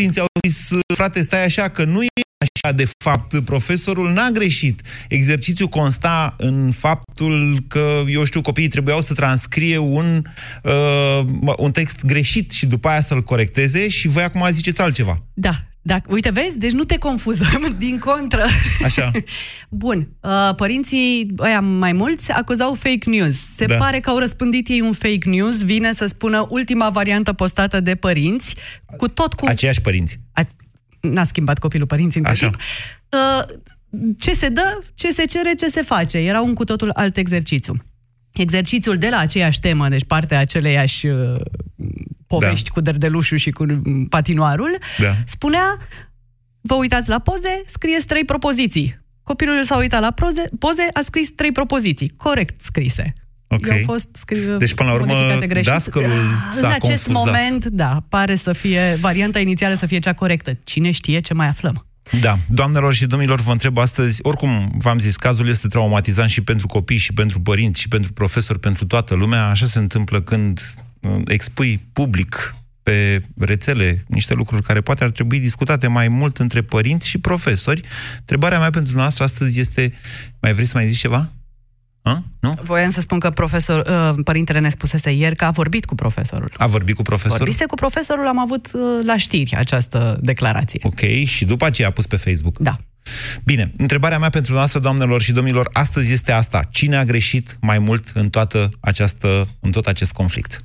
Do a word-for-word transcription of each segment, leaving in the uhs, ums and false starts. părinții au zis, frate, stai așa, că nu e așa de fapt, profesorul n-a greșit. Exercițiul consta în faptul că, eu știu, copiii trebuiau să transcrie un, uh, un text greșit și după aia să-l corecteze și voi acum ziceți altceva. Da. Da, uite, vezi? Deci nu te confuzăm, din contră. Așa. Bun, părinții, ăia mai mulți, acuzau fake news. Se da. pare că au răspândit ei un fake news, vine să spună ultima variantă postată de părinți, cu tot cu... Aceiași părinți. A... N-a schimbat copilul părinții între timp. Ce se dă, ce se cere, ce se face. Era un cu totul alt exercițiu. Exercițiul de la aceeași temă, deci partea aceleiași uh, povești da. cu derdelușul și cu patinoarul, da. spunea, vă uitați la poze, scrieți trei propoziții. Copilul s-a uitat la proze, poze, a scris trei propoziții, corect scrise. Okay. Au fost scri- deci, până la urmă, dascălul s-a În acest confuzat. moment, da, pare să fie, varianta inițială să fie cea corectă. Cine știe ce mai aflăm? Da, doamnelor și domnilor, vă întreb astăzi, oricum v-am zis, cazul este traumatizant și pentru copii, și pentru părinți, și pentru profesori, pentru toată lumea. Așa se întâmplă când expui public pe rețele niște lucruri care poate ar trebui discutate mai mult între părinți și profesori. Întrebarea mea pentru noastră astăzi este, mai vrei să mai zici ceva? A? Nu? Voiam să spun că profesor, părintele ne spusese ieri că a vorbit cu profesorul. A vorbit cu profesorul? Vorbise cu profesorul, am avut la știri această declarație. Ok, și după aceea a pus pe Facebook? Da. Bine, întrebarea mea pentru noastră, doamnelor și domnilor, astăzi este asta. Cine a greșit mai mult în, toată această, în tot acest conflict?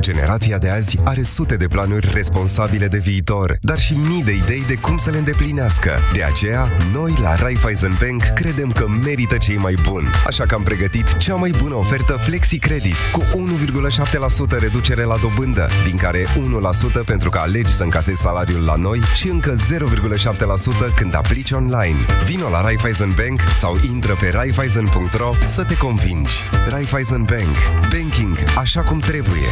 Generația de azi are sute de planuri responsabile de viitor, dar și mii de idei de cum să le îndeplinească. De aceea, noi la Raiffeisen Bank credem că merită cei mai buni. Așa că am pregătit cea mai bună ofertă Flexi Credit, cu unu virgulă șapte la sută reducere la dobândă, din care unu la sută pentru că alegi să încasezi salariul la noi și încă zero virgulă șapte la sută când aplici online. Vino la Raiffeisen Bank sau intră pe raiffeisen punct ro să te convingi. Raiffeisen Bank. Banking așa cum trebuie.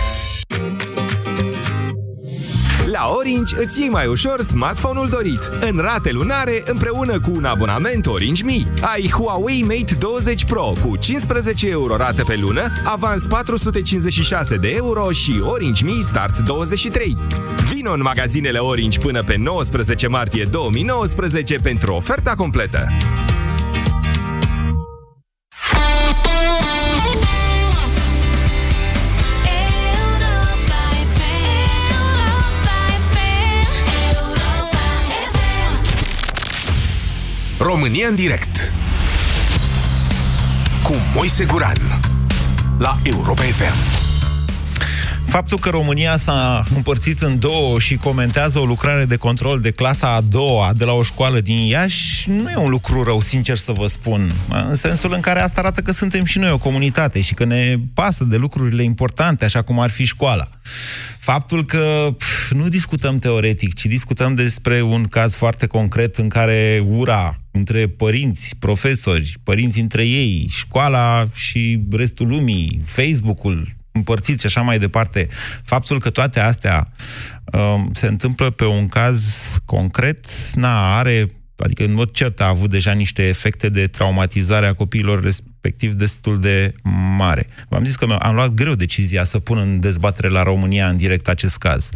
La Orange îți iei mai ușor smartphone-ul dorit. În rate lunare, împreună cu un abonament Orange Mi. Ai Huawei Mate douăzeci Pro cu cincisprezece euro rată pe lună, avans patru sute cincizeci și șase de euro și Orange Mi Start douăzeci și trei. Vino în magazinele Orange până pe nouăsprezece martie două mii nouăsprezece pentru oferta completă. România în direct cu Moise Guran la Europa F M. Faptul că România s-a împărțit în două și comentează o lucrare de control de clasa a doua de la o școală din Iași nu e un lucru rău, sincer să vă spun. În sensul în care asta arată că suntem și noi o comunitate și că ne pasă de lucrurile importante, așa cum ar fi școala. Faptul că pf, nu discutăm teoretic, ci discutăm despre un caz foarte concret în care ura între părinți, profesori, părinți între ei, școala și restul lumii, Facebook-ul, împărțiți și așa mai departe. Faptul că toate astea uh, se întâmplă pe un caz concret, na, are, adică în mod cert a avut deja niște efecte de traumatizare a copiilor respectiv destul de mare. V-am zis că am luat greu decizia să pun în dezbatere la România în direct acest caz.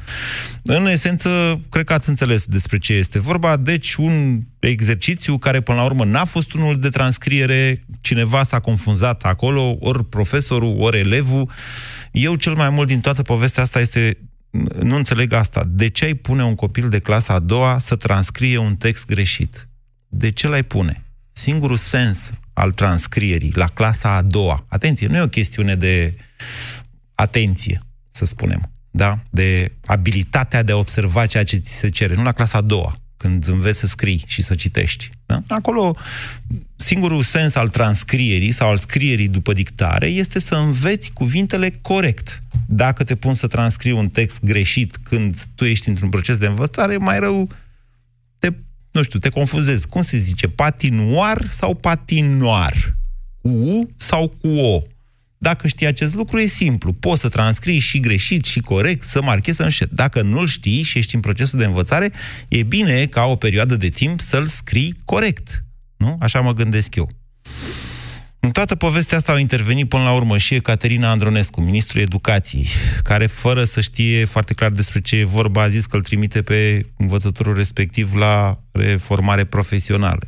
În esență, cred că ați înțeles despre ce este vorba, deci un exercițiu care până la urmă n-a fost unul de transcriere, cineva s-a confunzat acolo, ori profesorul, ori elevul. Eu cel mai mult din toată povestea asta este... Nu înțeleg asta. De ce ai pune un copil de clasa a doua să transcrie un text greșit? De ce l-ai pune? Singurul sens al transcrierii la clasa a doua. Atenție, nu e o chestiune de atenție, să spunem, da? De abilitatea de a observa ceea ce ți se cere. Nu la clasa a doua, când înveți să scrii și să citești. Da? Acolo, singurul sens al transcrierii sau al scrierii după dictare este să înveți cuvintele corect. Dacă te pun să transcrii un text greșit când tu ești într-un proces de învățare, mai rău te, nu știu, te confuzezi. Cum se zice? Patinoar sau patinoar? Cu U sau cu O? Dacă știi acest lucru, e simplu. Poți să transcrii și greșit, și corect, să marchezi, să înșeli. Dacă nu-l știi și ești în procesul de învățare, e bine ca o perioadă de timp să-l scrii corect. Nu? Așa mă gândesc eu. În toată povestea asta au intervenit până la urmă și Ecaterina Andronescu, ministrul educației, care, fără să știe foarte clar despre ce e vorba, a zis că îl trimite pe învățătorul respectiv la reformare profesională.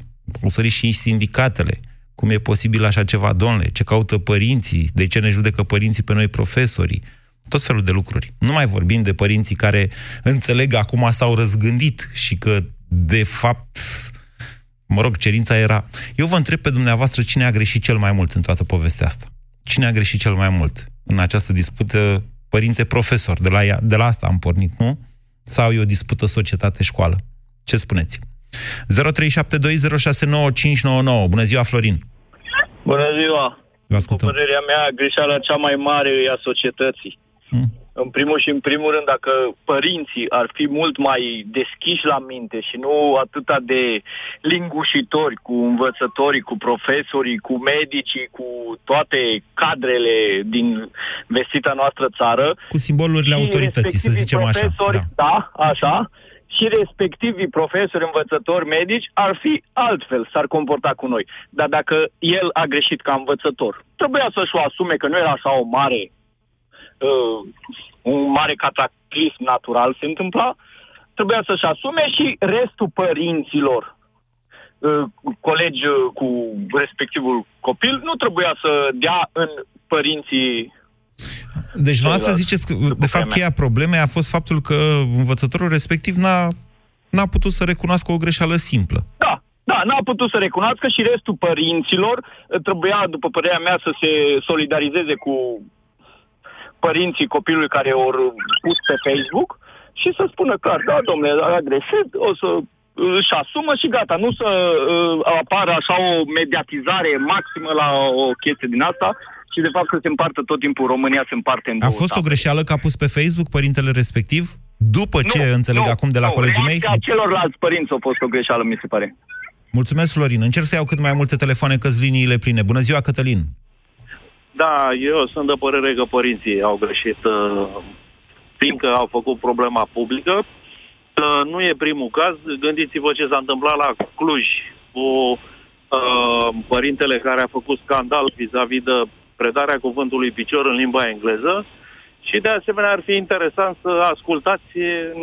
Au sărit și sindicatele. Cum e posibil așa ceva, domnule? Ce caută părinții? De ce ne judecă părinții pe noi profesorii? Tot felul de lucruri. Nu mai vorbim de părinții care înțeleg acum, s-au răzgândit și că, de fapt, mă rog, cerința era... Eu vă întreb pe dumneavoastră cine a greșit cel mai mult în toată povestea asta. Cine a greșit cel mai mult în această dispută părinte-profesor? De la, ea, de la asta am pornit, nu? Sau e o dispută societate-școală? Ce spuneți? zero trei șapte doi zero șase nouă cinci nouă nouă. Bună ziua, Florin! Bună ziua! Cu părerea mea, greșeala cea mai mare e a societății. Hmm. În primul și în primul rând, dacă părinții ar fi mult mai deschiși la minte și nu atâta de lingușitori cu învățătorii, cu profesorii, cu medicii, cu toate cadrele din vestita noastră țară. Cu simbolurile autorității, să zicem așa. Da, da așa. Și respectivii profesori, învățători, medici ar fi altfel, s-ar comporta cu noi. Dar dacă el a greșit ca învățător, trebuia să-și o asume, că nu era așa o mare... Uh, un mare cataclism natural se întâmpla, trebuia să-și asume și restul părinților, uh, colegi cu respectivul copil, nu trebuia să dea în părinții. Deci dumneavoastră ziceți că, de fapt, cheia problemei a fost faptul că învățătorul respectiv n-a, n-a putut să recunoască o greșeală simplă. Da. Da, n-a putut să recunoască și restul părinților trebuia, după părerea mea, să se solidarizeze cu părinții copilului care au pus pe Facebook și să spună clar, da, domnule, a greșit, o să își asumă și gata, nu să uh, apară așa o mediatizare maximă la o chestie din asta și de fapt că se împartă tot timpul, România se împarte în două. A fost o greșeală că a pus pe Facebook părintele respectiv? După ce nu, înțeleg nu, acum de la nu, colegii mei? Nu, celorlalți părinți a fost o greșeală, mi se pare. Mulțumesc, Florin. Încerc să iau cât mai multe telefoane, că-s liniile pline. Bună ziua, Cătălin! Da, eu sunt de părere că părinții au greșit, fiindcă au făcut problema publică. Nu e primul caz. Gândiți-vă ce s-a întâmplat la Cluj cu părintele care a făcut scandal vis-a-vis de predarea cuvântului picior în limba engleză. Și de asemenea ar fi interesant să ascultați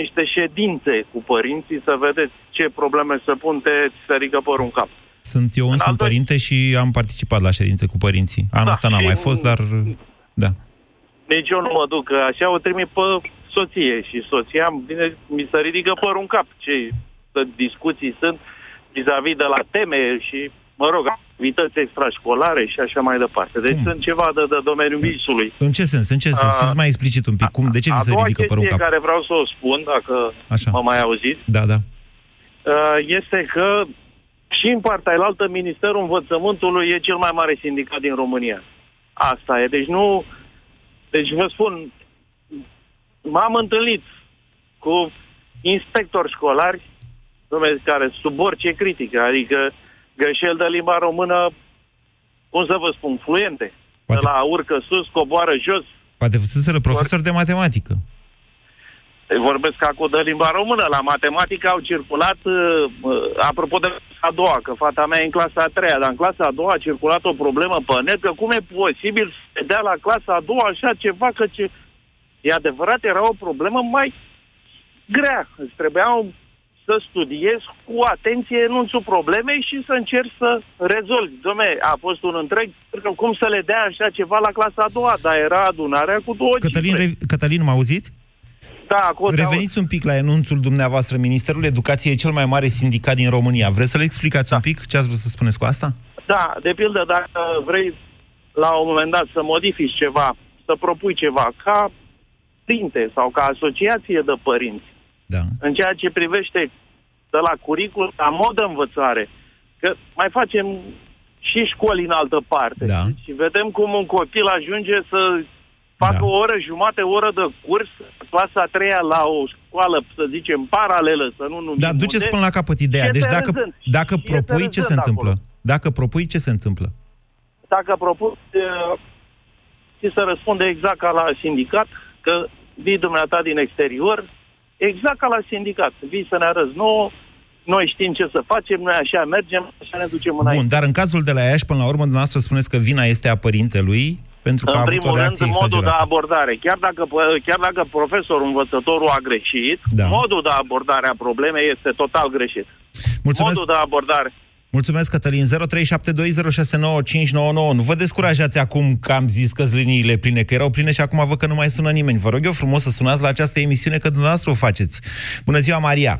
niște ședințe cu părinții, să vedeți ce probleme se pun, te se ridică părul în cap. Sunt eu însumi altă... părinte și am participat la ședințe cu părinții. Anul ăsta da, n-am mai fost, dar... Da. Nici eu nu mă duc, așa o trimit pe soție. Și soția vine, mi se ridică părul în cap. Ce discuții sunt vis-a-vis de la teme și, mă rog, activități extrașcolare și așa mai departe. Deci cum? Sunt ceva de, de domeniul viciului. În ce sens? În ce sens? A... Fiți mai explicit un pic. Cum? De ce vi se ridică părul în cap? A doua care vreau să o spun, dacă așa mă mai auziți, da, da. Este că și în partea elaltă, Ministerul Învățământului e cel mai mare sindicat din România. Asta e. Deci nu... Deci vă spun, m-am întâlnit cu inspectori școlari, nume care sub orice critică, adică greșeli de limba română, cum să vă spun, fluente. Poate... De la urcă sus, coboară jos. Poate fuseseră profesori de matematică. Vorbesc acum de limba română. La matematică au circulat, apropo de clasa a doua, că fata mea e în clasa a treia, dar în clasa a doua a circulat o problemă pe net, că cum e posibil să dea la clasa a doua așa ceva, că ce... E adevărat, era o problemă mai grea. Îți trebuia să studiezi cu atenție enunțul problemei și să încerci să rezolvi. Dom'le, a fost un întreg, cum să le dea așa ceva la clasa a doua, dar era adunarea cu două Cătălin, cifre. Re... Cătălin, mă auziți? Da, reveniți un pic la enunțul dumneavoastră. Ministerul Educației e cel mai mare sindicat din România. Vreți să le explicați da. un pic ce ați vrut să spuneți cu asta? Da, de pildă, dacă vrei la un moment dat să modifici ceva, să propui ceva ca părinte sau ca asociație de părinți, da. În ceea ce privește de la curicul la mod de învățare, că mai facem și școli în altă parte da. Și vedem cum un copil ajunge să... fac da. o oră jumate, o oră de curs, clasa a treia la o școală, să zicem, paralelă, să nu numim. Dar duceți unde, până la capăt ideea. Deci dacă, dacă propui, ce se acolo. întâmplă? Dacă propui, ce se întâmplă? Dacă propui, ți se răspunde exact ca la sindicat, că vii dumneata din exterior, exact ca la sindicat. Vii să ne arăți nouă noi știm ce să facem, noi așa mergem, așa ne ducem înainte. Bun, dar în cazul de la Iași, până la urmă, dumneavoastră spuneți că vina este a părintelui, pentru că în a avut o reacție exagerată. În primul rând, modul de abordare. Chiar dacă, chiar dacă profesorul, învățătorul a greșit, da. modul de abordare a problemei este total greșit. Mulțumesc. Modul de abordare... Mulțumesc, Cătălin. zero trei șapte doi zero șase nouă cinci nouă nouă. Nu vă descurajați acum că am zis că-s liniile pline, că erau pline și acum văd că nu mai sună nimeni. Vă rog eu frumos să sunați la această emisiune, că dumneavoastră o faceți. Bună ziua, Maria!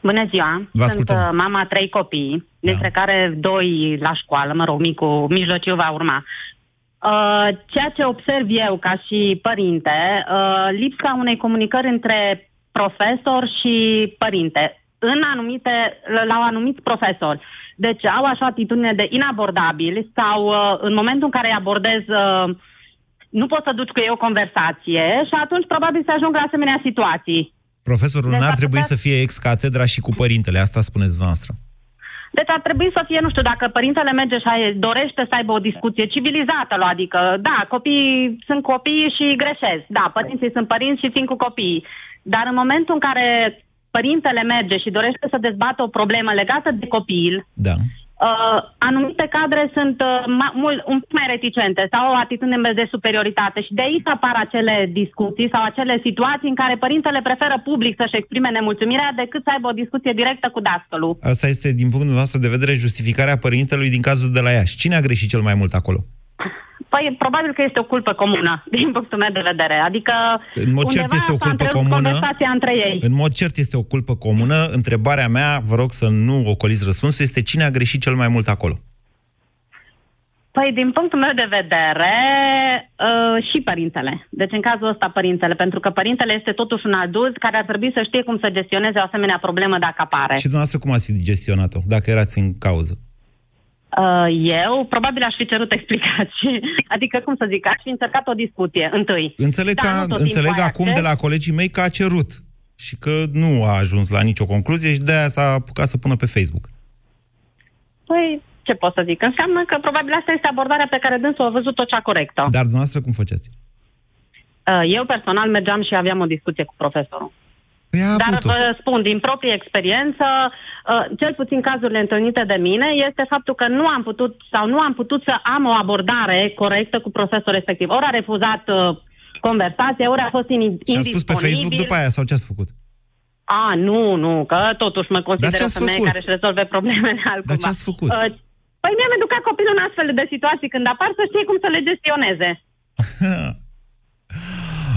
Bună ziua! Vă ascultăm. Sunt uh, mama trei copii, dintre da. care doi la școală, mă rog, micul mijlociu va urma. Uh, ceea ce observ eu ca și părinte, uh, lipsa unei comunicări între profesor și părinte. În anumite, la anumiți profesori. Deci au așa atitudine de inabordabili sau în momentul în care îi abordez nu poți să duci cu ei o conversație și atunci probabil să ajung la asemenea situații. Profesorul deci, n-ar trebui putea... să fie ex-catedra și cu părintele, asta spuneți dumneavoastră. Deci ar trebui să fie, nu știu, dacă părintele merge și dorește să aibă o discuție civilizată, adică, da, copiii sunt copii și greșesc, da, părinții sunt părinți și fiind cu copiii. Dar în momentul în care părintele merge și dorește să dezbată o problemă legată de copil, da. uh, anumite cadre sunt uh, ma, mult, un pic mai reticente sau o atitudine de superioritate și de aici apar acele discuții sau acele situații în care părintele preferă public să-și exprime nemulțumirea decât să aibă o discuție directă cu dascălul. Asta este, din punctul nostru de vedere, justificarea părintelui din cazul de la Iași. Cine a greșit cel mai mult acolo? Păi, probabil că este o culpă comună, din punctul meu de vedere. Adică, în mod cert este o culpă comună. În mod cert este o culpă comună. Întrebarea mea, vă rog să nu ocoliți răspunsul, este cine a greșit cel mai mult acolo? Păi, din punctul meu de vedere, uh, și părintele. Deci, în cazul ăsta, părintele. Pentru că părintele este totuși un adult care ar trebui să știe cum să gestioneze o asemenea problemă dacă apare. Și dumneavoastră cum ați fi gestionat-o, dacă erați în cauză? Eu probabil aș fi cerut explicații. Adică, cum să zic, aș fi încercat o discuție întâi. Înțeleg, da, că, înțeleg acum acces. de la colegii mei că a cerut și că nu a ajuns la nicio concluzie și de-aia s-a apucat să pună pe Facebook. Păi, ce pot să zic? Înseamnă că probabil asta este abordarea pe care dânsul a văzut-o cea corectă. Dar dumneavoastră cum faceți? Eu personal mergeam și aveam o discuție cu profesorul. Dar vă spun, din proprie experiență, cel puțin cazurile întâlnite de mine, este faptul că nu am putut sau nu am putut să am o abordare corectă cu profesorul respectiv. Ori a refuzat conversația, ori a fost indisponibil. Și a spus pe Facebook după aia sau ce ați făcut? A, nu, nu, că totuși mă consider o femeie care își rezolve problemele altcumva. Dar ce ați făcut? Păi mi-am educat copilul în astfel de situații când apar să știe cum să le gestioneze.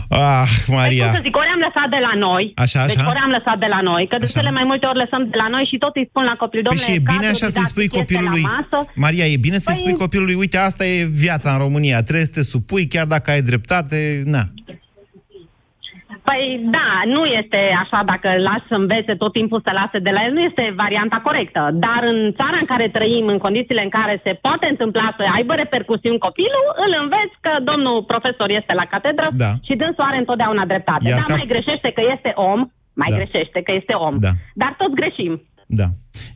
Ah, Maria. Cum să zic, ori am lăsat de la noi. Așa, așa. Deci ori am lăsat de la noi, că de cele mai multe ori lăsăm de la noi și tot îi spun la copil, domnule, păi și e bine așa să-i spui copilului. Maria, e bine să-i păi... spui copilului, uite, asta e viața în România, trebuie să te supui chiar dacă ai dreptate, na. Păi da, nu este așa dacă îl lași să învețe tot timpul să lase de la el, nu este varianta corectă. Dar în țara în care trăim, în condițiile în care se poate întâmpla să aibă repercusiuni copilul, îl înveți că domnul profesor este la catedră da. și dânsul are întotdeauna dreptate. Iar da, cap... mai greșește că este om, mai da. greșește că este om, da. dar toți greșim. Da.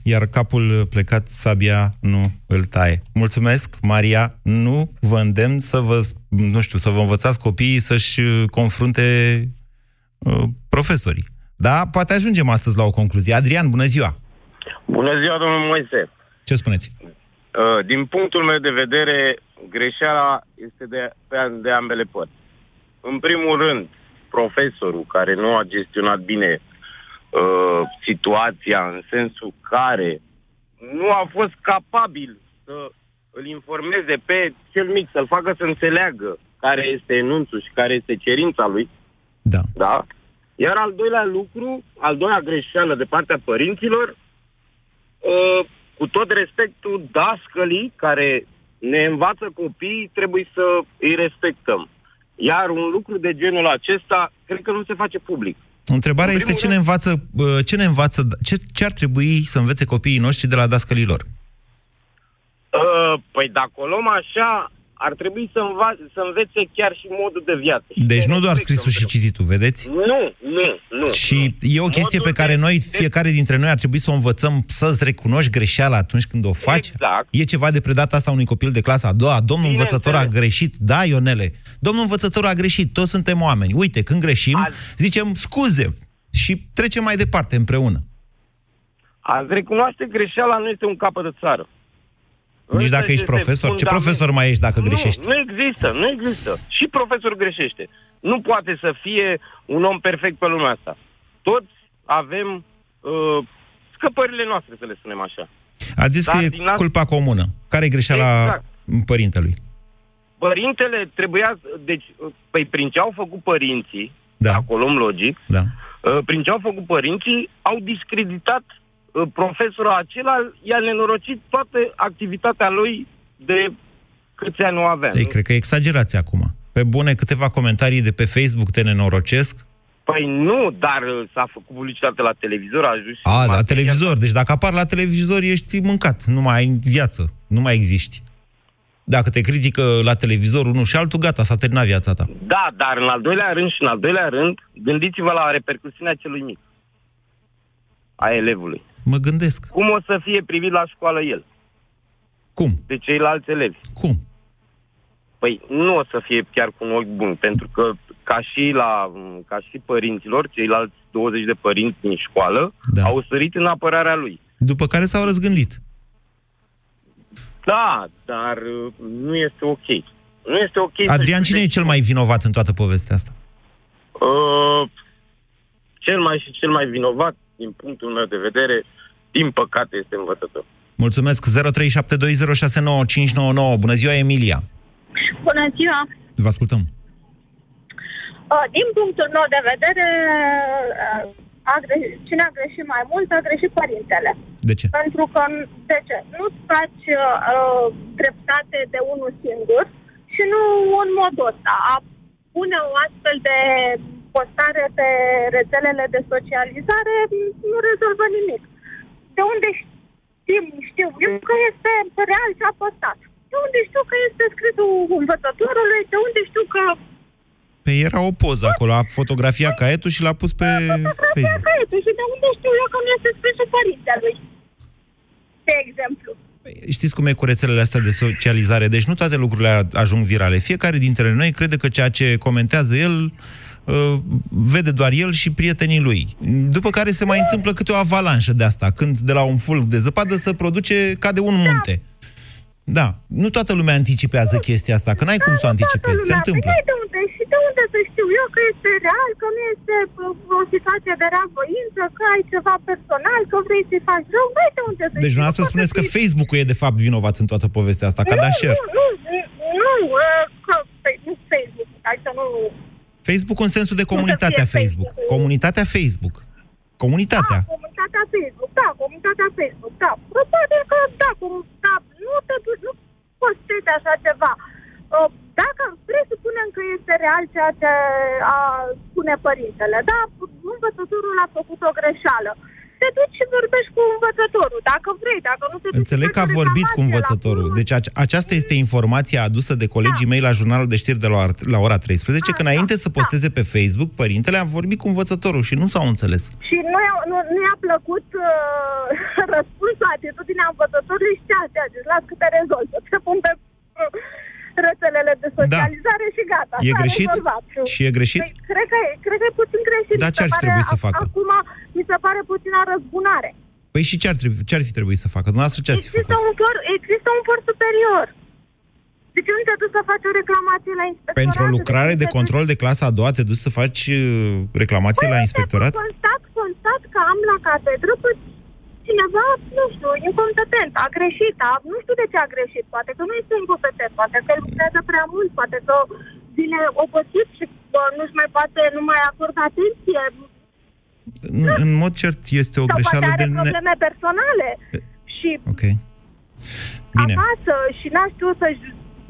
Iar capul plecat, sabia nu îl taie. Mulțumesc, Maria. Nu vă îndemn să vă, nu știu, să vă învățați copiii să-și confrunte profesorii. Da? Poate ajungem astăzi la o concluzie. Adrian, bună ziua! Bună ziua, domnul Moise! Ce spuneți? Din punctul meu de vedere, greșeala este de, de ambele părți. În primul rând, profesorul care nu a gestionat bine uh, situația, în sensul care nu a fost capabil să îl informeze pe cel mic, să-l facă să înțeleagă care este enunțul și care este cerința lui. Da. da. Iar al doilea lucru, al doilea greșeală de partea părinților, uh, cu tot respectul dascălii care ne învață copiii, trebuie să îi respectăm. Iar un lucru de genul acesta, cred că nu se face public. Întrebarea este ce ne învață, ce ne învață, ce, ce ar trebui să învețe copiii noștri de la dascălilor? Uh, păi dacă o luăm așa... ar trebui să, înva- să învețe chiar și modul de viață. Deci nu doar scrisul și cititul, vedeți? Nu, nu, nu. Și nu. E o chestie modul pe care noi, fiecare dintre noi, ar trebui să o învățăm, să-ți recunoști greșeala atunci când o faci. Exact. E ceva de predat asta unui copil de clasa a doua. Domnul Bine învățător înțeles. a greșit, da, Ionele? Domnul învățător a greșit, toți suntem oameni. Uite, când greșim, Azi. zicem scuze și trecem mai departe împreună. A recunoaște greșeala nu este un capăt de țară. Nici asta dacă ești profesor? Ce profesor mai ești dacă nu, greșești? Nu există, nu există. Și profesor greșește. Nu poate să fie un om perfect pe lumea asta. Toți avem uh, scăpările noastre, să le spunem așa. A zis Dar că e culpa asta... comună. Care-i greșeala exact. părintelui? Părintele trebuia... Deci, păi, prin ce au făcut părinții, da. acolo în logic, da. uh, prin ce au făcut părinții, au discreditat profesorul acela, i-a nenorocit toată activitatea lui de câți ani o avea. Ei, cred că exagerați acum. Pe bune, câteva comentarii de pe Facebook te nenorocesc? Păi nu, dar s-a făcut publicitate la televizor, a ajuns... A, la televizor. Deci dacă apar la televizor, ești mâncat. Nu mai ai viață. Nu mai existi. Dacă te critică la televizor unul și altul, gata, s-a terminat viața ta. Da, dar în al doilea rând și în al doilea rând, gândiți-vă la repercusiunea celui mic. A elevului. Mă gândesc. Cum o să fie privit la școală el? Cum? De ceilalți elevi. Cum? Păi nu o să fie chiar cu un ochi bun, pentru că ca și, la, ca și părinților, ceilalți douăzeci de părinți din școală da. au sărit în apărarea lui. După care s-au răzgândit. Da, dar nu este ok. Nu este ok. Adrian, cine e cel mai vinovat în toată povestea asta? Uh, cel mai și cel mai vinovat din punctul meu de vedere, din păcate, este învățător. Mulțumesc. zero trei șapte doi zero șase nouă cinci nouă nouă. Bună ziua, Emilia! Bună ziua! Vă ascultăm. Din punctul meu de vedere, a greșit, cine a greșit mai mult, a greșit părintele. De ce? Pentru că, de ce? Nu-ți faci uh, dreptate de unul singur și nu în modul ăsta. A pune o astfel de... postare pe rețelele de socializare nu rezolvă nimic. De unde știm, știu eu că este real ce a postat? De unde știu că este scrisul învățătorului? De unde știu că... Pe era o poză acolo, a fotografiat caietul și l-a pus pe Facebook. Caietul și de unde știu eu că nu este scrisul părintelui? De exemplu. Știți cum e cu rețelele astea de socializare? Deci nu toate lucrurile ajung virale. Fiecare dintre noi crede că ceea ce comentează el vede doar el și prietenii lui. După care se mai întâmplă câte o avalanșă de asta, când de la un fulg de zăpadă se produce ca de un munte. Da. Nu toată lumea anticipează chestia asta, că n-ai cum să o anticipezi. Se întâmplă. De unde, și de unde să știu eu că este real, că nu este o situație de rea voință, că ai ceva personal, că vrei să-i faci rău, băi, de unde să știu? Deci dumneavoastră spuneți că Facebook-ul e de fapt vinovat în toată povestea asta, că da share. Nu, nu, nu, nu Facebook, hai să nu... Facebook în sensul de comunitatea Facebook. Facebook. Comunitatea Facebook. Comunitatea. Da, comunitatea Facebook, da, comunitatea Facebook, da. Probabil că, da, cum, da, nu te duci, nu postezi așa ceva. Dacă presupunem că este real ceea ce a spune părintele, da, învățătorul a făcut o greșeală. Te duci și vorbești cu învățătorul, dacă vrei, dacă nu te duci... Înțeleg că a vorbit cu învățătorul. Deci aceasta este informația adusă de colegii da. mei la jurnalul de știri de la, la ora treisprezece, că înainte da. să posteze pe Facebook, părintele a vorbit cu învățătorul și nu s-au înțeles. Și nu, nu, nu i-a plăcut uh, răspunsul, atitudinea învățătorului și ceea ce a zis. Las că te rezolvă. Te pun pe uh, rețelele de socializare da. și gata. E greșit? Și e greșit? Păi, cred, că, cred că e puțin greșit. Dar ce ar trebui să facă? Acum... mi se pare puțină răzbunare. Păi și ce ar, trebui, ce ar fi trebuit să facă? Dumneavoastră ce ați făcut? Un for, există un for superior. Deci nu te duci să faci o reclamație la inspectorat? Pentru o lucrare de control de clasa a doua te duci să faci reclamație păi, la inspectorat? Păi, constat, constat că am la catedră pe cineva, nu știu, incompetent, a greșit, a, nu știu de ce a greșit, poate că nu este incompetent, poate că lucrează prea mult, poate că vine obosit și bă, nu-și mai poate, nu mai acordă atenție. În, în mod cert, este o sau greșeală de... Sau probleme ne... personale. Și... Ok. Bine. Acasă și n-a știut să-și...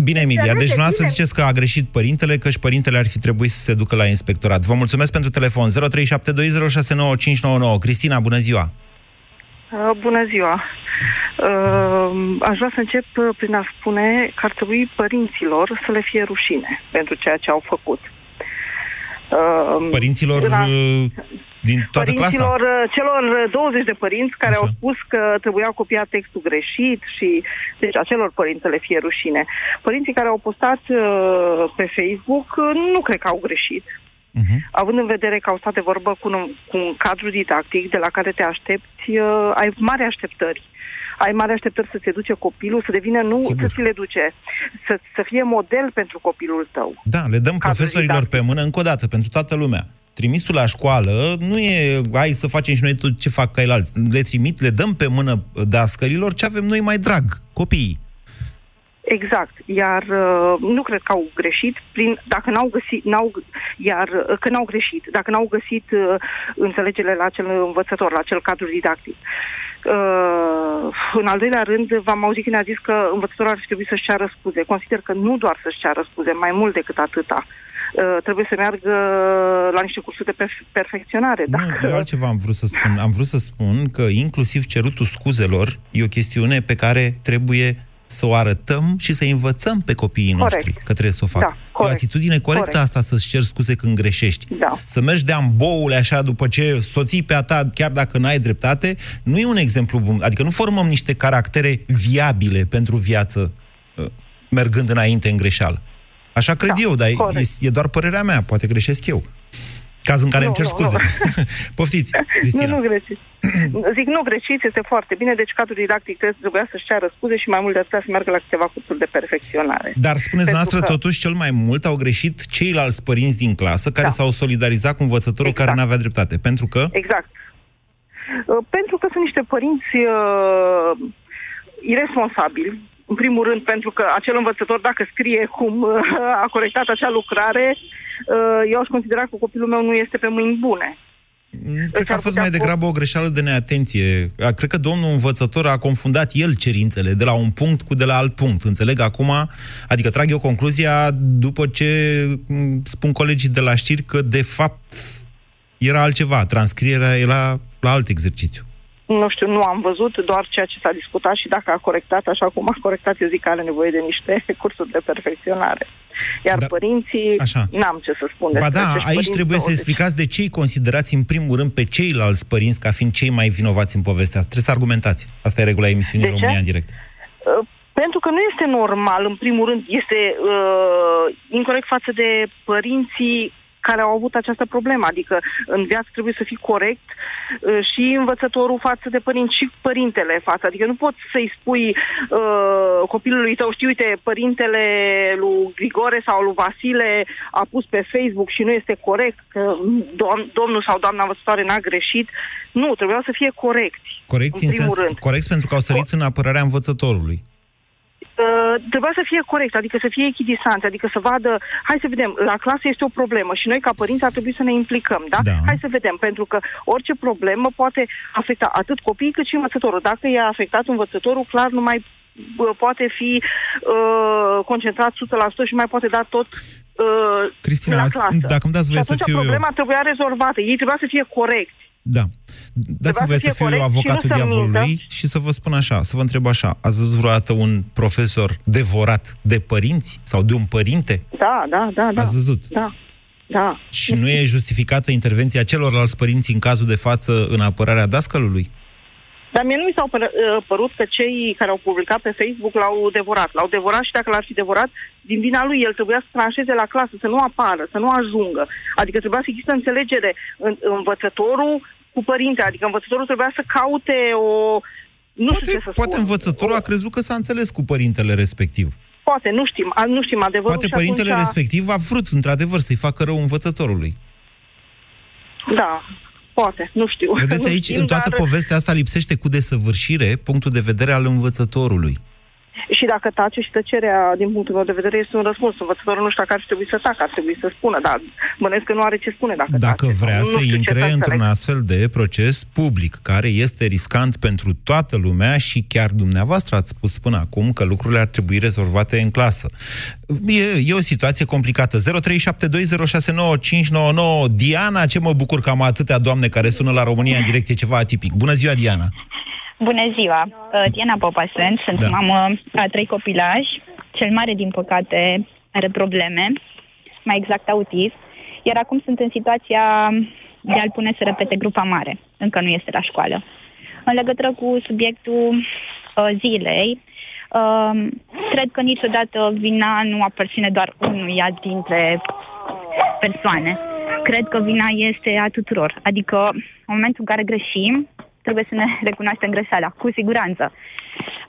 Bine, Emilia. Deci dumneavoastră ziceți că a greșit părintele, că și părintele ar fi trebuit să se ducă la inspectorat. Vă mulțumesc pentru telefon. zero trei șapte doi zero șase nouă cinci nouă nouă. Cristina, bună ziua! Uh, bună ziua! Uh, aș vrea să încep prin a spune că ar trebui părinților să le fie rușine pentru ceea ce au făcut. Uh, părinților... La... Din toată părinților, clasa? Celor douăzeci de părinți care Așa. au spus că trebuiau copiat textul greșit și deci acelor părinți să le fie rușine. Părinții care au postat uh, pe Facebook uh, nu cred că au greșit. uh-huh. având în vedere că au stat de vorbă cu un, cu un cadru didactic de la care te aștepți, uh, ai mari așteptări. Ai mari așteptări să-ți educe copilul, să devină, nu, Sigur. să ți le duce, să, să fie model pentru copilul tău. Da, le dăm cadru profesorilor didactic. Pe mână, încă o dată, pentru toată lumea. Trimisul la școală nu e, hai să facem și noi tot ce fac ceilalți. Le trimit, le dăm pe mână dascărilor ce avem noi mai drag, copiii. Exact, iar nu cred că au greșit, prin, dacă n-au găsit, n-au, iar că n-au greșit, dacă n-au găsit înțelegerile la acel învățător, la acel cadru didactic. În al doilea rând, v-am auzit când a zis că învățătorul ar trebui să-și ceară scuze. Consider că nu doar să-și ceară scuze, mai mult decât atâta. Trebuie să meargă la niște cursuri de perfecționare. Nu, dacă... altceva am vrut să spun. Am vrut să spun că inclusiv cerutul scuzelor e o chestiune pe care trebuie să o arătăm și să învățăm pe copiii corect. Noștri că trebuie să o facă. Da, e o atitudine corectă corect. Asta, să-ți ceri scuze când greșești. Da. Să mergi de-am boule așa după ce soții pe a ta, chiar dacă n-ai dreptate, nu e un exemplu bun. Adică nu formăm niște caractere viabile pentru viață mergând înainte în greșeală. Așa cred da, eu, dar e, e doar părerea mea, poate greșesc eu. Caz în care nu, îmi cer nu, scuze. Nu. Poftiți, Cristina. Nu, nu greșiți. Zic, nu greșiți, este foarte bine, deci cadrul didactic trebuia să-și ceară scuze și mai mult de atât să meargă la câteva cursuri de perfecționare. Dar spuneți noastră, că... totuși, cel mai mult au greșit ceilalți părinți din clasă care da. S-au solidarizat cu învățătorul exact. Care n-avea dreptate. Pentru că... Exact. Pentru că sunt niște părinți uh, irresponsabili. În primul rând, pentru că acel învățător, dacă scrie cum a corectat acea lucrare, eu aș considera că copilul meu nu este pe mâini bune. Cred că a fost mai degrabă o greșeală de neatenție. Cred că domnul învățător a confundat el cerințele de la un punct cu de la alt punct. Înțeleg acum, adică trag eu concluzia după ce spun colegii de la știri că, de fapt, era altceva. Transcrierea era la alt exercițiu. Nu știu, nu am văzut, doar ceea ce s-a discutat și dacă a corectat, așa cum a corectat, eu zic că are nevoie de niște cursuri de perfecționare. Iar Dar, părinții, așa. N-am ce să spun. Ba da, aici trebuie douăzeci să explicați de ce îi considerați în primul rând pe ceilalți părinți ca fiind cei mai vinovați în povestea asta. Trebuie să argumentați. Asta e regula emisiunii România în direct. Uh, Pentru că nu este normal, în primul rând, este uh, incorect față de părinții care au avut această problemă, adică în viață trebuie să fii corect și învățătorul față de părinți și părintele față, adică nu poți să-i spui uh, copilului tău, știi, uite, părintele lui Grigore sau lui Vasile a pus pe Facebook și nu este corect, că dom- domnul sau doamna învățătoare n-a greșit. Nu, trebuia să fie corecți. Corecți în, în sens, rând. Corecți pentru că au sărit în apărarea învățătorului. Uh, trebuia să fie corect, adică să fie echidistanți, adică să vadă, hai să vedem, la clasă este o problemă și noi ca părinți ar trebui să ne implicăm, da? da? Hai să vedem, pentru că orice problemă poate afecta atât copiii cât și învățătorul. Dacă i-a afectat învățătorul, clar nu mai uh, poate fi uh, concentrat o sută la sută și mai poate da tot uh, Cristina, la clasă. Dacă îmi dați voie să fiu problema eu... trebuia rezolvată, ei trebuia să fie corecți. Da. Dați-mi voie să fiu eu avocatul diavolului și să vă spun așa, să vă întreb așa. Ați văzut vreodată un profesor devorat de părinți sau de un părinte? Da, da, da. da. Ați văzut? Da, da. Și nu e justificată intervenția celorlalți părinți în cazul de față în apărarea dascălului? Dar mie nu mi s-au părut că cei care au publicat pe Facebook l-au devorat. L-au devorat și dacă l-ar fi devorat, din vina lui el trebuia să tranșeze la clasă, să nu apară, să nu ajungă. Adică trebuia să există înțelegere în învățătorul cu părinte, adică învățătorul trebuia să caute o... Nu poate, știu ce să spun. Poate învățătorul a crezut că s-a înțeles cu părintele respectiv. Poate, nu știm, nu știm adevărul. Poate părintele a... respectiv a vrut, într-adevăr, să-i facă rău învățătorului. Da, poate, nu știu. Vedeți, nu aici, știm, în toată dar... povestea asta lipsește cu desăvârșire punctul de vedere al învățătorului. Și dacă tace și tăcerea, din punctul meu de vedere, este un răspuns. Învățătorul nu știu dacă ar trebui să tacă, ar trebui să spună, dar bănesc că nu are ce spune dacă Dacă tace, vrea să intre într-un astfel de proces public, care este riscant pentru toată lumea și chiar dumneavoastră ați spus până acum că lucrurile ar trebui rezolvate în clasă. E, e o situație complicată. zero trei șapte doi zero șase nouă cinci nouă nouă. Diana, ce mă bucur că am atâtea doamne care sună la România în direct, e ceva atipic. Bună ziua, Diana! Bună ziua! Diana Popa sunt, sunt da. mamă a trei copilași. Cel mare, din păcate, are probleme, mai exact autism, iar acum sunt în situația de a-l pune să repete grupa mare. Încă nu este la școală. În legătură cu subiectul uh, zilei, uh, cred că niciodată vina nu aparține doar unuia dintre persoane. cred că vina este a tuturor. Adică, în momentul în care greșim, trebuie să ne recunoaștem greșeala, cu siguranță.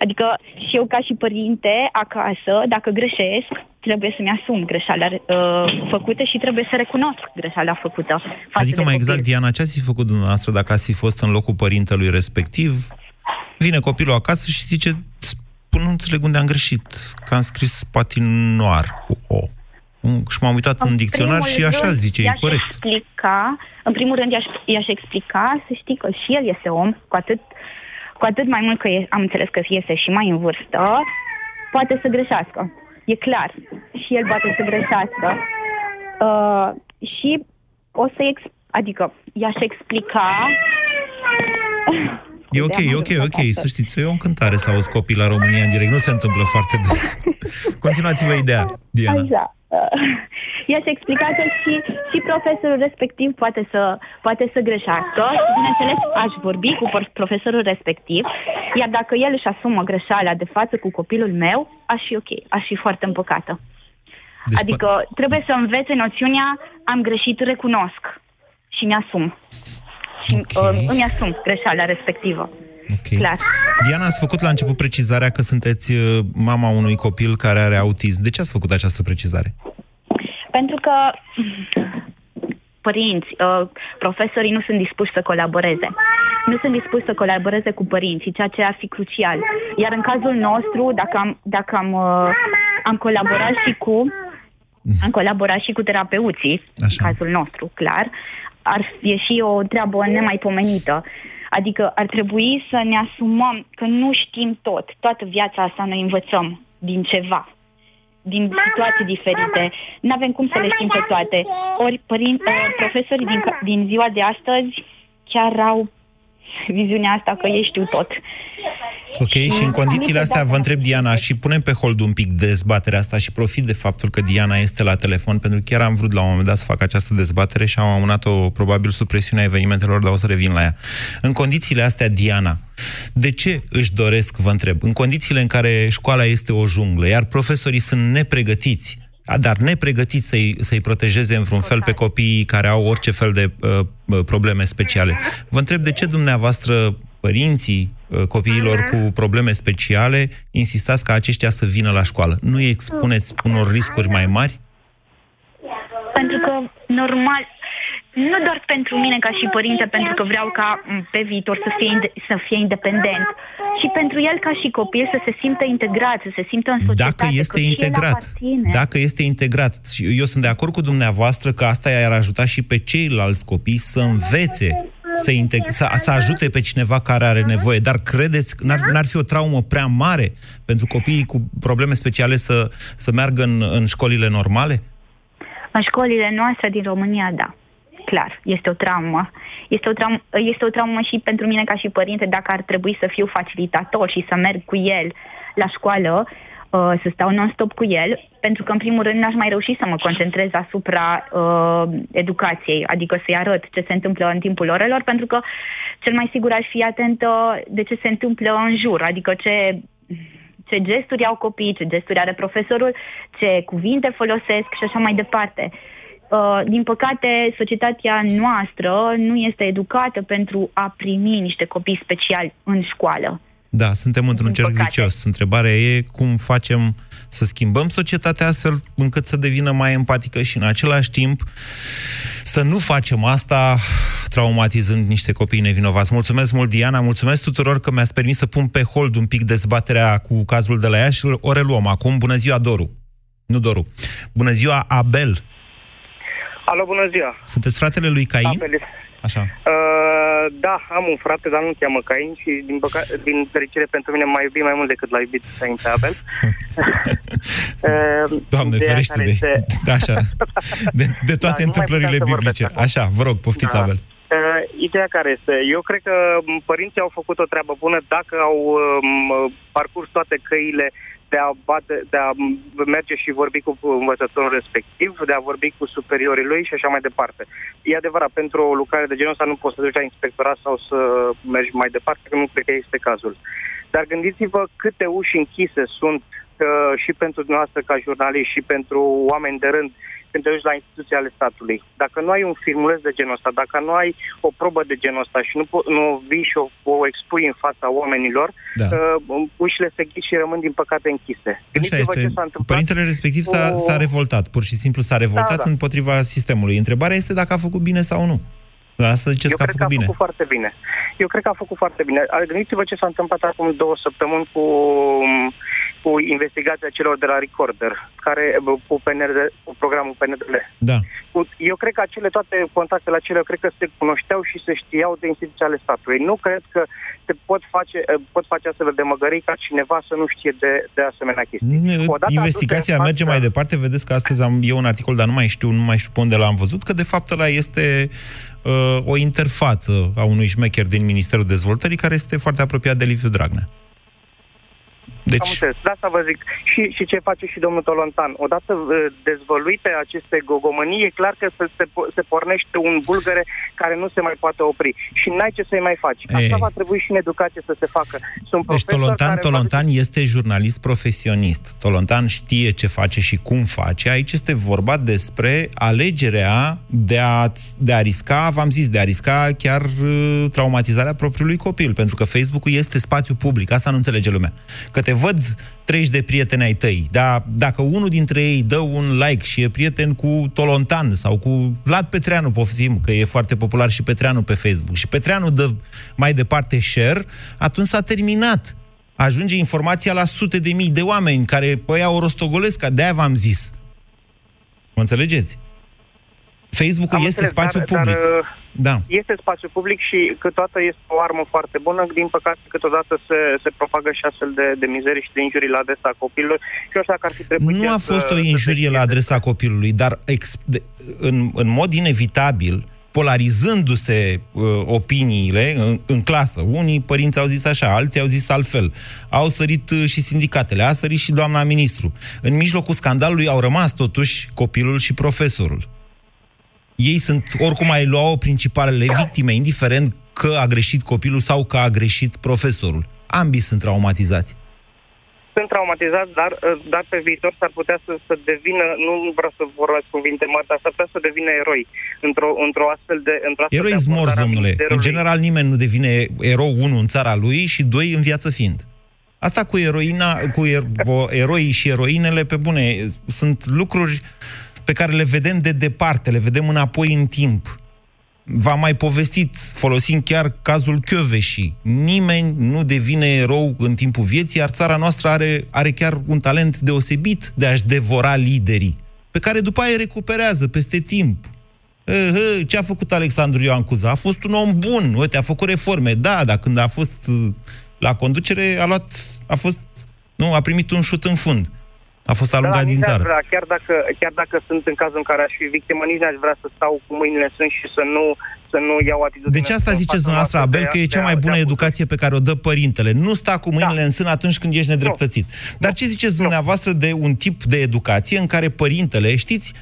Adică și eu, ca și părinte, acasă, dacă greșesc, trebuie să-mi asum greșeala uh, făcută și trebuie să recunosc greșeala făcută. Adică, mai exact, Diana, ce ați fi făcut dumneavoastră dacă ați fi fost în locul părintelui respectiv? Vine copilul acasă și zice, nu înțeleg unde am greșit, că am scris patinoar cu O. Și m-am uitat în, în dicționar și așa zice, e corect. Explica, în primul rând i-aș, i-aș explica să știi că și el este om, cu atât, cu atât mai mult că e, am înțeles că este și mai în vârstă, poate să greșească. E clar. Și el poate să greșească. Uh, și o să exp- adică i-aș explica... E ok, e ok, ok, să știți, e o încântare să auzi copii la România în direct, nu se întâmplă foarte des. Continuați-vă ideea, Diana. Așa. I-aș explica-o și, și profesorul respectiv poate să, poate să greșească. Bineînțeles, aș vorbi cu profesorul respectiv, iar dacă el își asumă greșeala de față cu copilul meu, aș fi ok, aș fi foarte împăcată. Deci, adică pa- trebuie să învețe noțiunea, am greșit, recunosc și mi-asum. Okay. Îmi asum greșeala respectivă. Okay. Clar. Diana, ați făcut la început precizarea că sunteți mama unui copil care are autism. De ce ați făcut această precizare? Pentru că părinți, profesorii nu sunt dispuși să colaboreze. Nu sunt dispuși să colaboreze cu părinții, ceea ce ar fi crucial. Iar în cazul nostru, dacă am, dacă am, am colaborat și cu am colaborat și cu terapeuții, așa, în cazul nostru, clar, ar ieși o treabă nemaipomenită. Adică ar trebui să ne asumăm că nu știm tot. Toată viața asta noi învățăm din ceva, din mama, situații diferite. Nu avem cum să le știm pe toate. Ori părin- mama, profesorii mama. Din, din ziua de astăzi chiar au viziunea asta că ei știu tot. Ok, și în condițiile astea vă întreb, Diana, și punem pe hold un pic dezbaterea asta și profit de faptul că Diana este la telefon, pentru că chiar am vrut la un moment dat să fac această dezbatere și am amânat-o probabil sub presiunea evenimentelor, dar o să revin la ea. În condițiile astea, Diana, de ce își doresc, vă întreb, în condițiile în care școala este o junglă, iar profesorii sunt nepregătiți, dar nepregătiți să-i, să-i protejeze în vreun fel pe copiii care au orice fel de uh, probleme speciale. Vă întreb de ce dumneavoastră părinții copiilor cu probleme speciale insistați ca aceștia să vină la școală. Nu îi expuneți unor riscuri mai mari? Pentru că, normal, nu doar pentru mine ca și părinte, pentru că vreau ca pe viitor să fie, să fie independent, și pentru el ca și copil să se simtă integrat, să se simtă în societate. Dacă este integrat, dacă este integrat, eu sunt de acord cu dumneavoastră că asta i-ar ajuta și pe ceilalți copii să învețe Să, integ- să, să ajute pe cineva care are nevoie, dar credeți că n-ar, n-ar fi o traumă prea mare pentru copiii cu probleme speciale să, să meargă în, în școlile normale? În școlile noastre din România, da. Clar, este o traumă. Este o traumă, este o traumă și pentru mine ca și părinte, dacă ar trebui să fiu facilitator și să merg cu el la școală, să stau non-stop cu el, pentru că, în primul rând, n-aș mai reuși să mă concentrez asupra uh, educației, adică să-i arăt ce se întâmplă în timpul orelor, pentru că cel mai sigur aș fi atentă de ce se întâmplă în jur, adică ce, ce gesturi au copiii, ce gesturi are profesorul, ce cuvinte folosesc și așa mai departe. Uh, din păcate, societatea noastră nu este educată pentru a primi niște copii speciali în școală. Da, suntem într-un cerc vicios. Întrebarea e cum facem să schimbăm societatea astfel încât să devină mai empatică și în același timp să nu facem asta traumatizând niște copii nevinovați. Mulțumesc mult, Diana, mulțumesc tuturor că mi-ați permis să pun pe hold un pic dezbaterea cu cazul de la Iași. O reluăm acum. Bună ziua, Doru. Nu Doru. Bună ziua, Abel. Alo, bună ziua. Sunteți fratele lui Cain? Abel. Așa. Uh, da, am un frate, dar nu cheamă Cain și din, păca- din fericire pentru mine m-a iubit mai mult decât l-a iubit Cain pe Abel. uh, Doamne, ferește de... Este... Așa. De, de toate da, întâmplările biblice. Așa, vă rog, poftiți, da. Abel. Uh, ideea care este? Eu cred că părinții au făcut o treabă bună dacă au um, parcurs toate căile de a, bate, de a merge și vorbi cu învățătorul respectiv, de a vorbi cu superiorii lui și așa mai departe. E adevărat, pentru o lucrare de genul ăsta nu poți să duci la inspectorat sau să mergi mai departe, că nu cred că este cazul. Dar gândiți-vă câte uși închise sunt uh, și pentru dumneavoastră ca jurnaliști și pentru oameni de rând, când te duci la instituții ale statului. Dacă nu ai un filmuleț de genul ăsta, dacă nu ai o probă de genul ăsta și nu, nu vii și o, o expui în fața oamenilor, da. uh, ușile se ghid și rămân din păcate închise. Gândiți-vă ce s-a întâmplat. Părintele respectiv s-a, s-a revoltat, pur și simplu s-a revoltat da, da. împotriva sistemului. Întrebarea este dacă a făcut bine sau nu. Da, să ziceți că a făcut bine. Eu cred că a făcut foarte bine. Eu cred că a făcut foarte bine. Gândiți-vă ce s-a întâmplat acum două săptămâni cu... cu investigația celor de la Recorder, care, cu, P N D L, cu programul P N D L. Da. Eu cred că acele toate contactele acelea, eu cred că se cunoșteau și se știau de instituții ale statului. Nu cred că se pot face, pot face astfel de măgării ca cineva să nu știe de, de asemenea chestii. Odată investigația adus, merge mai departe. Vedeți că astăzi am eu un articol, dar nu mai știu, nu mai știu pe unde l-am văzut, că de fapt ăla este uh, o interfață a unui șmecher din Ministerul Dezvoltării, care este foarte apropiat de Liviu Dragnea. Deci... Am înțeles, de asta vă zic. Și, și ce face și domnul Tolontan. Odată dezvăluite aceste gogomănii, e clar că se, se, se pornește un bulgăre care nu se mai poate opri. Și n-ai ce să-i mai faci. Asta va trebui și în educație să se facă. Sunt deci Tolontan, Tolontan face... este jurnalist profesionist. Tolontan știe ce face și cum face. Aici este vorba despre alegerea de a, de a risca, v-am zis, de a risca chiar traumatizarea propriului copil. Pentru că Facebook-ul este spațiu public. Asta nu înțelege lumea. Că te văd treci de prieteni ai tăi, dar dacă unul dintre ei dă un like și e prieten cu Tolontan sau cu Vlad Petreanu, poftim, că e foarte popular și Petreanu pe Facebook, și Petreanu dă mai departe share, atunci s-a terminat. Ajunge informația la sute de mii de oameni care pe ea o rostogolesc, de-aia v-am zis. Mă înțelegeți? Facebook-ul este înțeles, spațiu dar, public. Dar, da. Este spațiu public și câteodată este o armă foarte bună, din păcate câteodată se, se propagă și astfel de, de mizerii și de injurii la adresa copilului. Și așa că ar fi trebuit. Nu a fost să, o injurie la adresa copilului, dar ex, de, în, în mod inevitabil, polarizându-se uh, opiniile în, în clasă. Unii părinți au zis așa, alții au zis altfel. Au sărit uh, și sindicatele, a sărit și doamna ministru. În mijlocul scandalului au rămas totuși copilul și profesorul. Ei sunt, oricum ai lua-o, principalele victime, indiferent că a greșit copilul sau că a greșit profesorul. Ambii sunt traumatizați. Sunt traumatizați, dar, dar pe viitor s-ar putea să, să devină, nu vreau să vorbesc cuvinte mari, dar s-ar putea să devină eroi. Într-o, într-o astfel de... Într-o astfel eroi zmor, domnule. În general nimeni nu devine erou, unul, în țara lui și doi, în viață fiind. Asta cu eroina, cu ero- eroii și eroinele, pe bune, sunt lucruri... pe care le vedem de departe, le vedem înapoi în timp. V-am mai povestit, folosind chiar cazul Kövesi. Nimeni nu devine erou în timpul vieții, iar țara noastră are, are chiar un talent deosebit de a-și devora liderii, pe care după aia îi recuperează peste timp. Ce a făcut Alexandru Ioan Cuza? A fost un om bun, uite, a făcut reforme, da, dar când a fost la conducere, a luat, a fost, nu, a primit un șut în fund. A fost alungat da, din țară. Vrea, chiar, dacă, chiar dacă sunt în cazul în care aș fi victimă, nici n-aș vrea să stau cu mâinile în sân și să nu, să nu iau atitudine. Deci asta ziceți dumneavoastră, Abel, că e cea mai bună educație pe care o dă părintele. Nu sta cu mâinile da. în sân atunci când ești nedreptățit. Nu. Dar ce ziceți nu. dumneavoastră de un tip de educație în care părintele, știți,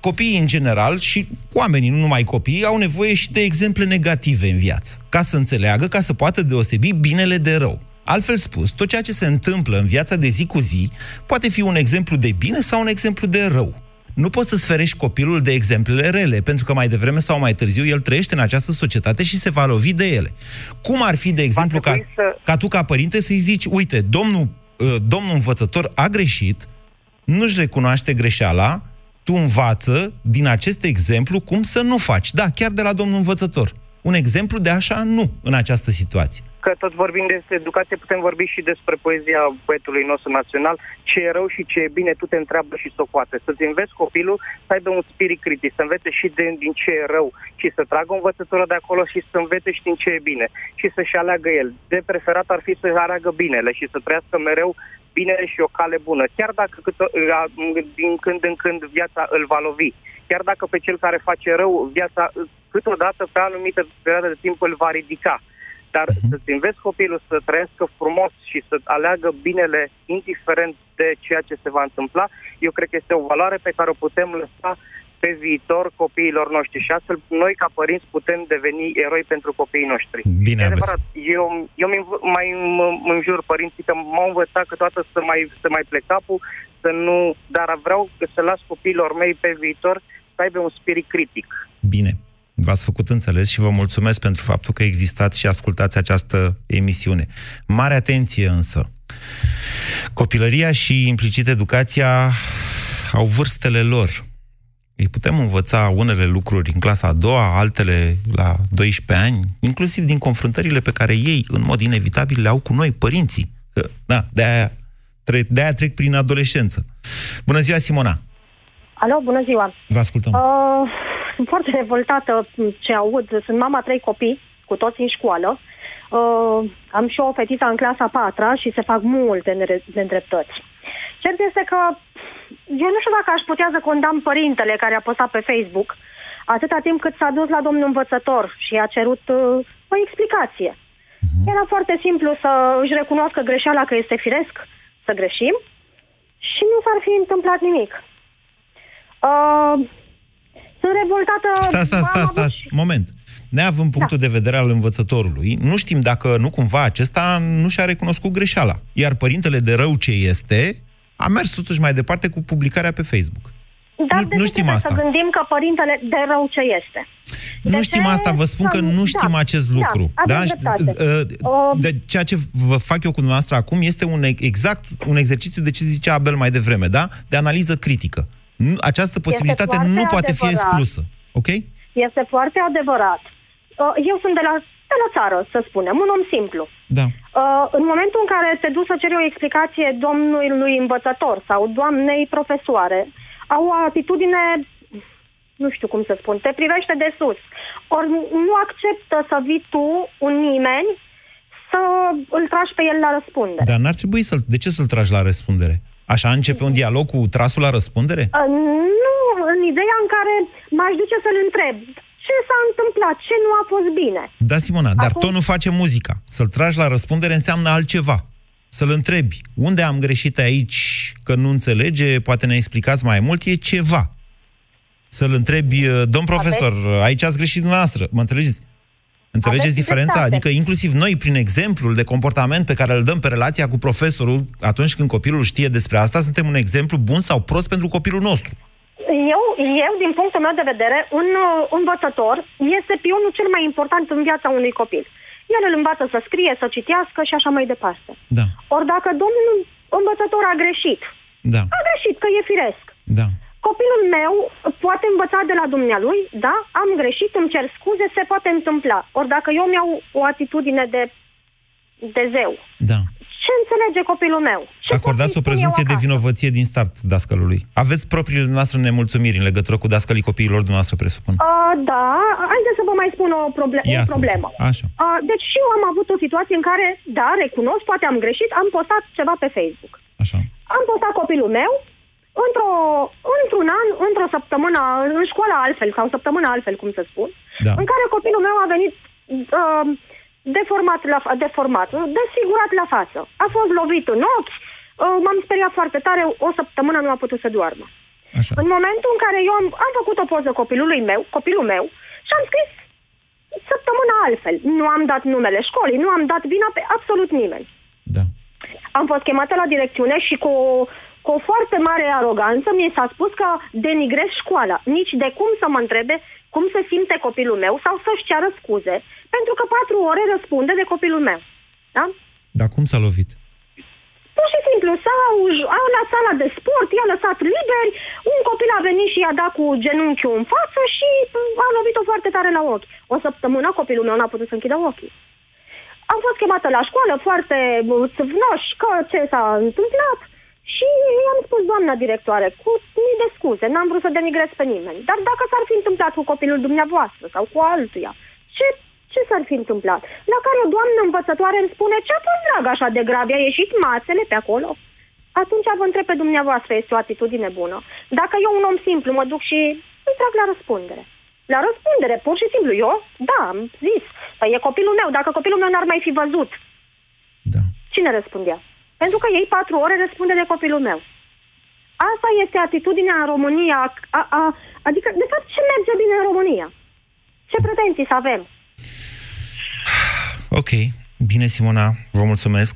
copiii în general și oamenii, nu numai copiii, au nevoie și de exemple negative în viață, ca să înțeleagă, ca să poată deosebi binele de rău. Altfel spus, tot ceea ce se întâmplă în viața de zi cu zi poate fi un exemplu de bine sau un exemplu de rău. Nu poți să-ți ferești copilul de exemplele rele, pentru că mai devreme sau mai târziu el trăiește în această societate și se va lovi de ele. Cum ar fi, de exemplu, ca, să... ca tu, ca părinte, să-i zici, uite, domnul, domnul învățător a greșit, nu-și recunoaște greșeala, tu învață din acest exemplu cum să nu faci. Da, chiar de la domnul învățător. Un exemplu de așa nu în această situație. Că tot vorbim despre educație, putem vorbi și despre poezia poetului nostru național. Ce e rău și ce e bine, tu te întreabă și să o poate. Să-ți înveți copilul să aibă un spirit critic, să învețe și din, din ce e rău și să tragă o învățătură de acolo și să învețe și din ce e bine și să-și aleagă el. De preferat ar fi să-și aleagă binele și să trăiască mereu binele și o cale bună. Chiar dacă din când în când viața îl va lovi, chiar dacă pe cel care face rău viața câteodată pe anumită perioadă de timp îl va ridica. Dar să-ți înveți copilul să trăiască frumos și să aleagă binele indiferent de ceea ce se va întâmpla, eu cred că este o valoare pe care o putem lăsa pe viitor copiilor noștri. Și astfel noi, ca părinți, putem deveni eroi pentru copiii noștri. Bine, adevărat, eu, eu mai îmi înjur părinții că m-au învățat câteodată să mai, să mai plec capul, să nu, dar vreau să las copiilor mei pe viitor să aibă un spirit critic. Bine, v-ați făcut înțeles și vă mulțumesc pentru faptul că existați și ascultați această emisiune. Mare atenție însă! Copilăria și implicit educația au vârstele lor. Îi putem învăța unele lucruri în clasa a doua, altele la doisprezece ani, inclusiv din confruntările pe care ei, în mod inevitabil, le au cu noi, părinții. Că, da, de-aia, tre- de-aia trec prin adolescență. Bună ziua, Simona! Alo, bună ziua! Vă ascultăm! Uh, sunt foarte revoltată ce aud. Sunt mama trei copii, cu toți în școală. Uh, am și o fetiță în clasa a patra și se fac multe nedreptăți. Cert este că eu nu știu dacă aș putea să condamn părintele care a postat pe Facebook atâta timp cât s-a dus la domnul învățător și i-a cerut uh, o explicație. Era foarte simplu să își recunoască greșeala, că este firesc să greșim și nu s-ar fi întâmplat nimic. Uh, sunt revoltată... Stai, stai, stai, stai, stai. Moment. Neavând punctul da. de vedere al învățătorului, nu știm dacă nu cumva acesta nu și-a recunoscut greșeala. Iar părintele, de rău ce este, a mers totuși mai departe cu publicarea pe Facebook. Dar nu, de nu știm asta. Să gândim că părintele de rău ce este. De nu știm asta, vă spun că nu știm da, acest lucru. Da, da? De ceea ce vă fac eu cu dumneavoastră acum este un exact un exercițiu de ce zicea Abel mai devreme, da? De analiză critică. Această posibilitate nu poate adevărat. fi exclusă. Ok? Este foarte adevărat. Eu sunt de la, de la țară, să spunem, un om simplu. Da. În momentul în care te duci să ceri o explicație domnului învățător sau doamnei profesoare, au o atitudine, nu știu cum să spun, te privește de sus. Ori nu acceptă să vii tu, un nimeni, să îl tragi pe el la răspundere. Dar n-ar trebui să-l... De ce să-l tragi la răspundere? Așa începe un dialog cu trasul la răspundere? Nu, în ideea în care m-aș duce să-l întreb... Ce s-a întâmplat? Ce nu a fost bine? Da, Simona, dar Acum... tonul face muzica. Să-l tragi la răspundere înseamnă altceva. Să-l întrebi. Unde am greșit aici, că nu înțelege, poate ne explicați mai mult, e ceva. Să-l întrebi, domn profesor, Aveți? aici ați greșit dumneavoastră, mă înțelegeți? Înțelegeți Aveți diferența? Dreptate. Adică inclusiv noi, prin exemplul de comportament pe care îl dăm pe relația cu profesorul, atunci când copilul știe despre asta, suntem un exemplu bun sau prost pentru copilul nostru. Eu, eu, din punctul meu de vedere, un uh, învățător este pionul cel mai important în viața unui copil. El îl învață să scrie, să citească și așa mai departe. Da. Ori dacă domnul învățător a greșit, da. a greșit, că e firesc. Da. Copilul meu poate învăța de la dumnealui, da, am greșit, îmi cer scuze, se poate întâmpla. Ori dacă eu mi-au o atitudine de, de zeu, da. ce înțelege copilul meu? Ce Acordați o prezumție de vinovăție din start dascălului. Aveți propriile noastre nemulțumiri în legătură cu dascălii copiilor dumneavoastră, presupun. Uh, da, haideți să vă mai spun o, proble- o problemă. Așa. Uh, deci și eu am avut o situație în care, da, recunosc, poate am greșit, am postat ceva pe Facebook. Așa. Am postat copilul meu, într-o, într-un an, într-o săptămână, în școală altfel, sau săptămână altfel, cum să spun, da. în care copilul meu a venit... Uh, Deformat, la, deformat, desfigurat la față. A fost lovit în ochi, m-am speriat foarte tare, o săptămână nu a putut să doarmă. Așa. În momentul în care eu am, am făcut o poză copilului meu, copilul meu, și am scris săptămâna altfel. Nu am dat numele școlii, nu am dat vina pe absolut nimeni. Da. Am fost chemată la direcțiune și cu o, cu o foarte mare aroganță mi s-a spus că denigrez școala. Nici de cum să mă întrebe cum se simte copilul meu sau să-și ceară scuze, pentru că patru ore răspunde de copilul meu. Da? Dar cum s-a lovit? Pur și simplu, s-au au la sala de sport, i-a lăsat liberi, un copil a venit și i-a dat cu genunchiul în față și a lovit-o foarte tare la ochi. O săptămână copilul meu n-a putut să închidă ochii. Am fost chemată la școală, foarte țâvnoși că ce s-a întâmplat. Și i-am spus, doamna directoare, cu mii de scuze, n-am vrut să denigrez pe nimeni. Dar dacă s-ar fi întâmplat cu copilul dumneavoastră sau cu altuia, ce, ce s-ar fi întâmplat? La care o doamnă învățătoare îmi spune, ce-a fost, drag, așa de grav, i-a ieșit mațele pe acolo? Atunci vă întreb pe dumneavoastră, este o atitudine bună. Dacă eu, un om simplu, mă duc și îi trag la răspundere. La răspundere, pur și simplu, eu, da, am zis, păi e copilul meu, dacă copilul meu n-ar mai fi văzut, da. cine răspundea? Pentru că ei patru ore răspunde de copilul meu. Asta este atitudinea în România. A, a, adică, de fapt, ce merge bine în România? Ce pretenții să avem? Ok. Bine, Simona, vă mulțumesc.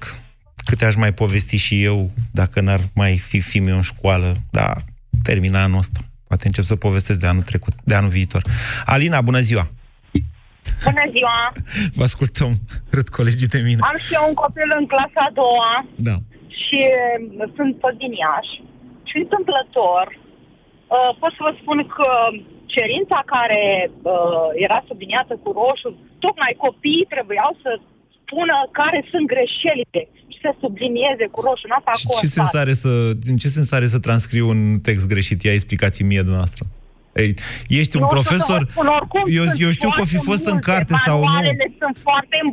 câte aș mai povesti și eu, dacă n-ar mai fi fiul meu în școală, dar termina anul ăsta. Poate încep să povestesc de anul trecut, de anul viitor. Alina, bună ziua! Bună ziua! Vă ascultăm, râd colegii de mine. Am și eu un copil în clasa a doua, da. Și sunt tot din Iași. Și întâmplător, pot să vă spun că cerința care era subliniată cu roșu, tocmai copiii trebuiau să spună care sunt greșelile și să sublinieze cu roșu. N-a fac ce sens are să, în ce sens are să transcriu un text greșit? Ia explicați-mi mie dumneavoastră. Ei, ești eu un profesor, spun, oricum, eu, eu știu că o fi fost în carte sau nu.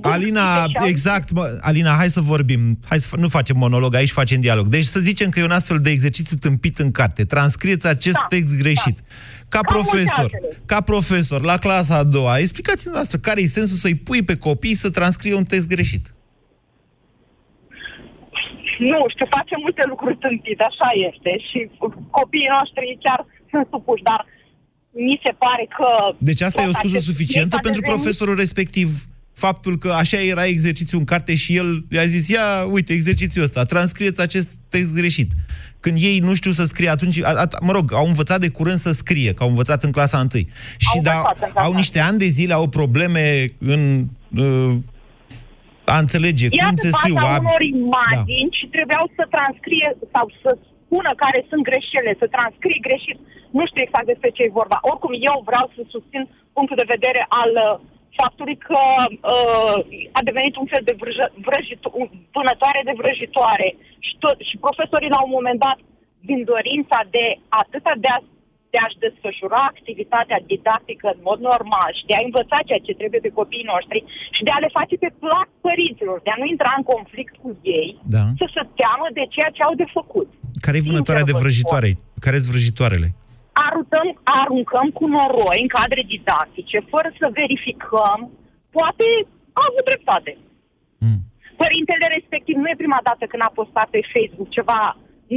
Alina, exact, mă, Alina, hai să vorbim, hai să, nu facem monolog, aici facem dialog. Deci să zicem că e un astfel de exercițiu tâmpit în carte. Transcrieți acest da, text greșit. Da. Ca profesor, ca profesor, la clasa a doua, explicați-ne noastră care e sensul să-i pui pe copii să transcrie un text greșit. Nu știu, face multe lucruri tâmpite, așa este. Și copiii noștri chiar sunt supuși, dar mi se pare că... Deci asta e o scuză suficientă pentru profesorul respectiv? Faptul că așa era exercițiul în carte și el i-a zis, ia, uite, exercițiul ăsta, transcrieți acest text greșit. Când ei nu știu să scrie, atunci, a, a, mă rog, au învățat de curând să scrie, că au învățat în clasa întâi. Și au, da, au niște ani de zile, au probleme în... Uh, a înțelege era cum se scriu. Era pe baza a... unor imagini da. Și trebuiau să transcrie sau să spună care sunt greșelile, să transcrie greșit. Nu știu exact despre ce e vorba. Oricum, eu vreau să susțin punctul de vedere al faptului că uh, a devenit un fel de vrăjă, vrăjito, vânătoare de vrăjitoare. Și, tot, și profesorii, la un moment dat, din dorința de atâta de, a, de a-și desfășura activitatea didactică în mod normal și de a învăța ceea ce trebuie pe copiii noștri și de a le face pe plac părinților, de a nu intra în conflict cu ei, da. Să se teamă de ceea ce au de făcut. Care e vânătoarea de vrăjitoare? Care-s vrăjitoarele? Arutăm, aruncăm cu noroi în cadre didactice, fără să verificăm, poate a avut dreptate. Mm. Părintele respectiv nu e prima dată când a postat pe Facebook ceva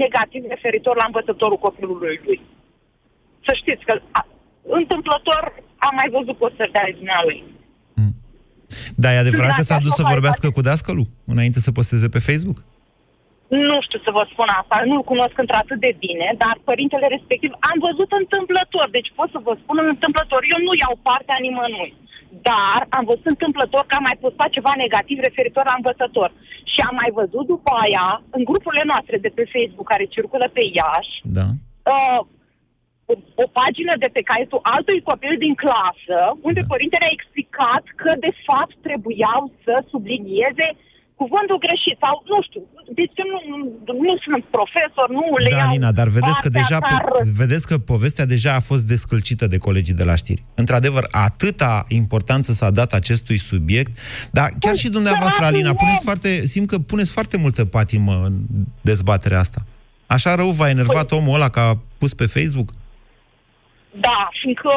negativ referitor la învățătorul copilului lui. Să știți că a, întâmplător am mai văzut postări de asemenea lui. Mm. Dar e adevărat că s-a dus să vorbească cu dascălul înainte să posteze pe Facebook? Nu știu să vă spun asta, nu-l cunosc într-atât de bine, dar părintele respectiv am văzut întâmplător, deci pot să vă spun întâmplător, eu nu iau partea nimănui, dar am văzut întâmplător că am mai postat ceva negativ referitor la învățător și am mai văzut după aia, în grupurile noastre de pe Facebook care circulă pe Iași, da. uh, o, o pagină de pe caietul altui copil din clasă, unde da. Părintele a explicat că de fapt trebuiau să sublinieze cuvântul greșit sau, nu știu, deci nu, nu sunt profesor, nu le iau... Da, Alina, dar vedeți că, deja, vedeți că povestea deja a fost descălcită de colegii de la știri. Într-adevăr, atâta importanță s-a dat acestui subiect, dar chiar Pun, și dumneavoastră, Alina, puneți foarte, simt că puneți foarte multă patimă în dezbaterea asta. Așa rău v-a enervat Pun. omul ăla că a pus pe Facebook? Da, fiindcă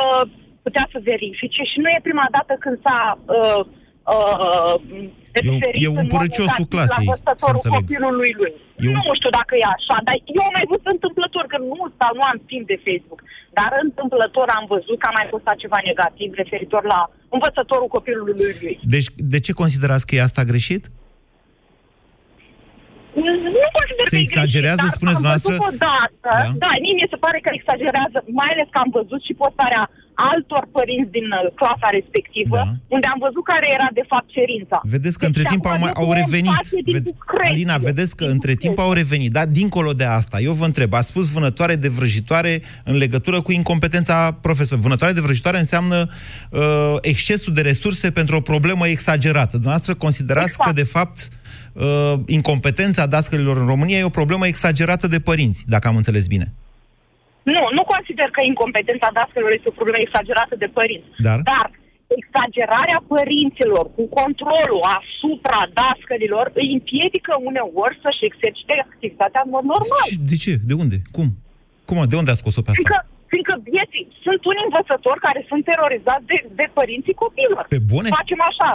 putea să verifice și nu e prima dată când s-a... Uh, Uh, e un curăciosul clasei, să înțeleg. Eu... Nu știu dacă e așa, dar eu am mai văzut întâmplător, că nu, sau nu am timp de Facebook, dar întâmplător am văzut că a mai postat ceva negativ referitor la învățătorul copilului lui. Deci, de ce considerați că e asta greșit? Nu consider că e exagerează, greșit, spuneți dar am văzut noastră... odată. Da, da mie se pare că exagerează, mai ales că am văzut și postarea altor părinți din clasa respectivă, da. Unde am văzut care era de fapt cerința. Vedeți că deci, între timp au, mai, au revenit. Vede- Alina, vedeți că între timp au revenit, dar dincolo de asta, eu vă întreb, ați spus vânătoare de vrăjitoare în legătură cu incompetența profesorului. Vânătoare de vrăjitoare înseamnă uh, excesul de resurse pentru o problemă exagerată. Dumneavoastră considerați exact. Că de fapt uh, incompetența dascălilor în România e o problemă exagerată de părinți, dacă am înțeles bine. Nu, nu consider că incompetența dascălilor este o problemă exagerată de părinți. Dar? Dar exagerarea părinților cu controlul asupra dascălilor îi împiedică uneori să-și exercite activitatea în mod normal. De ce? De unde? Cum? Cum? De unde a scos-o pe asta? Fiindcă, fiindcă vieții, sunt unii învățători care sunt terorizați de, de părinții copiilor. Pe bune? Facem așa.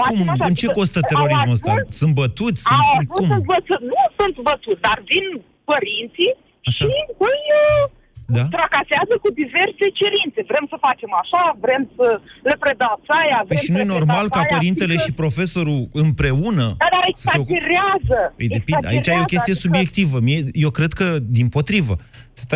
Facem cum? Așa. În ce costă terorismul ăsta? Sunt bătuți? Sunt... Cum? Nu sunt bătuți, dar vin părinții așa. Și îi uh, da? Tracasează cu diverse cerințe. Vrem să facem așa, vrem să le predați aia, vrem păi să și nu e normal ca părintele și profesorul împreună da, da, dar exagerează. Exagerează. Aici e o chestie adică... subiectivă. Eu cred că, din potrivă,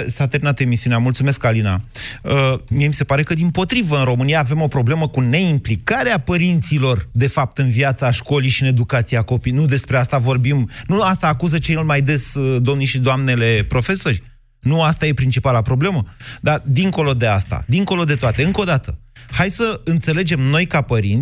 s-a terminat emisiunea. Mulțumesc, Alina. Uh, mie mi se pare că, din potrivă, în România avem o problemă cu neimplicarea părinților, de fapt, în viața școlii și în educația copiilor. Nu despre asta vorbim. Nu asta acuză cel mai des domnii și doamnele profesori. Nu asta e principala problemă. Dar, dincolo de asta, dincolo de toate, încă o dată, hai să înțelegem noi, ca părinți,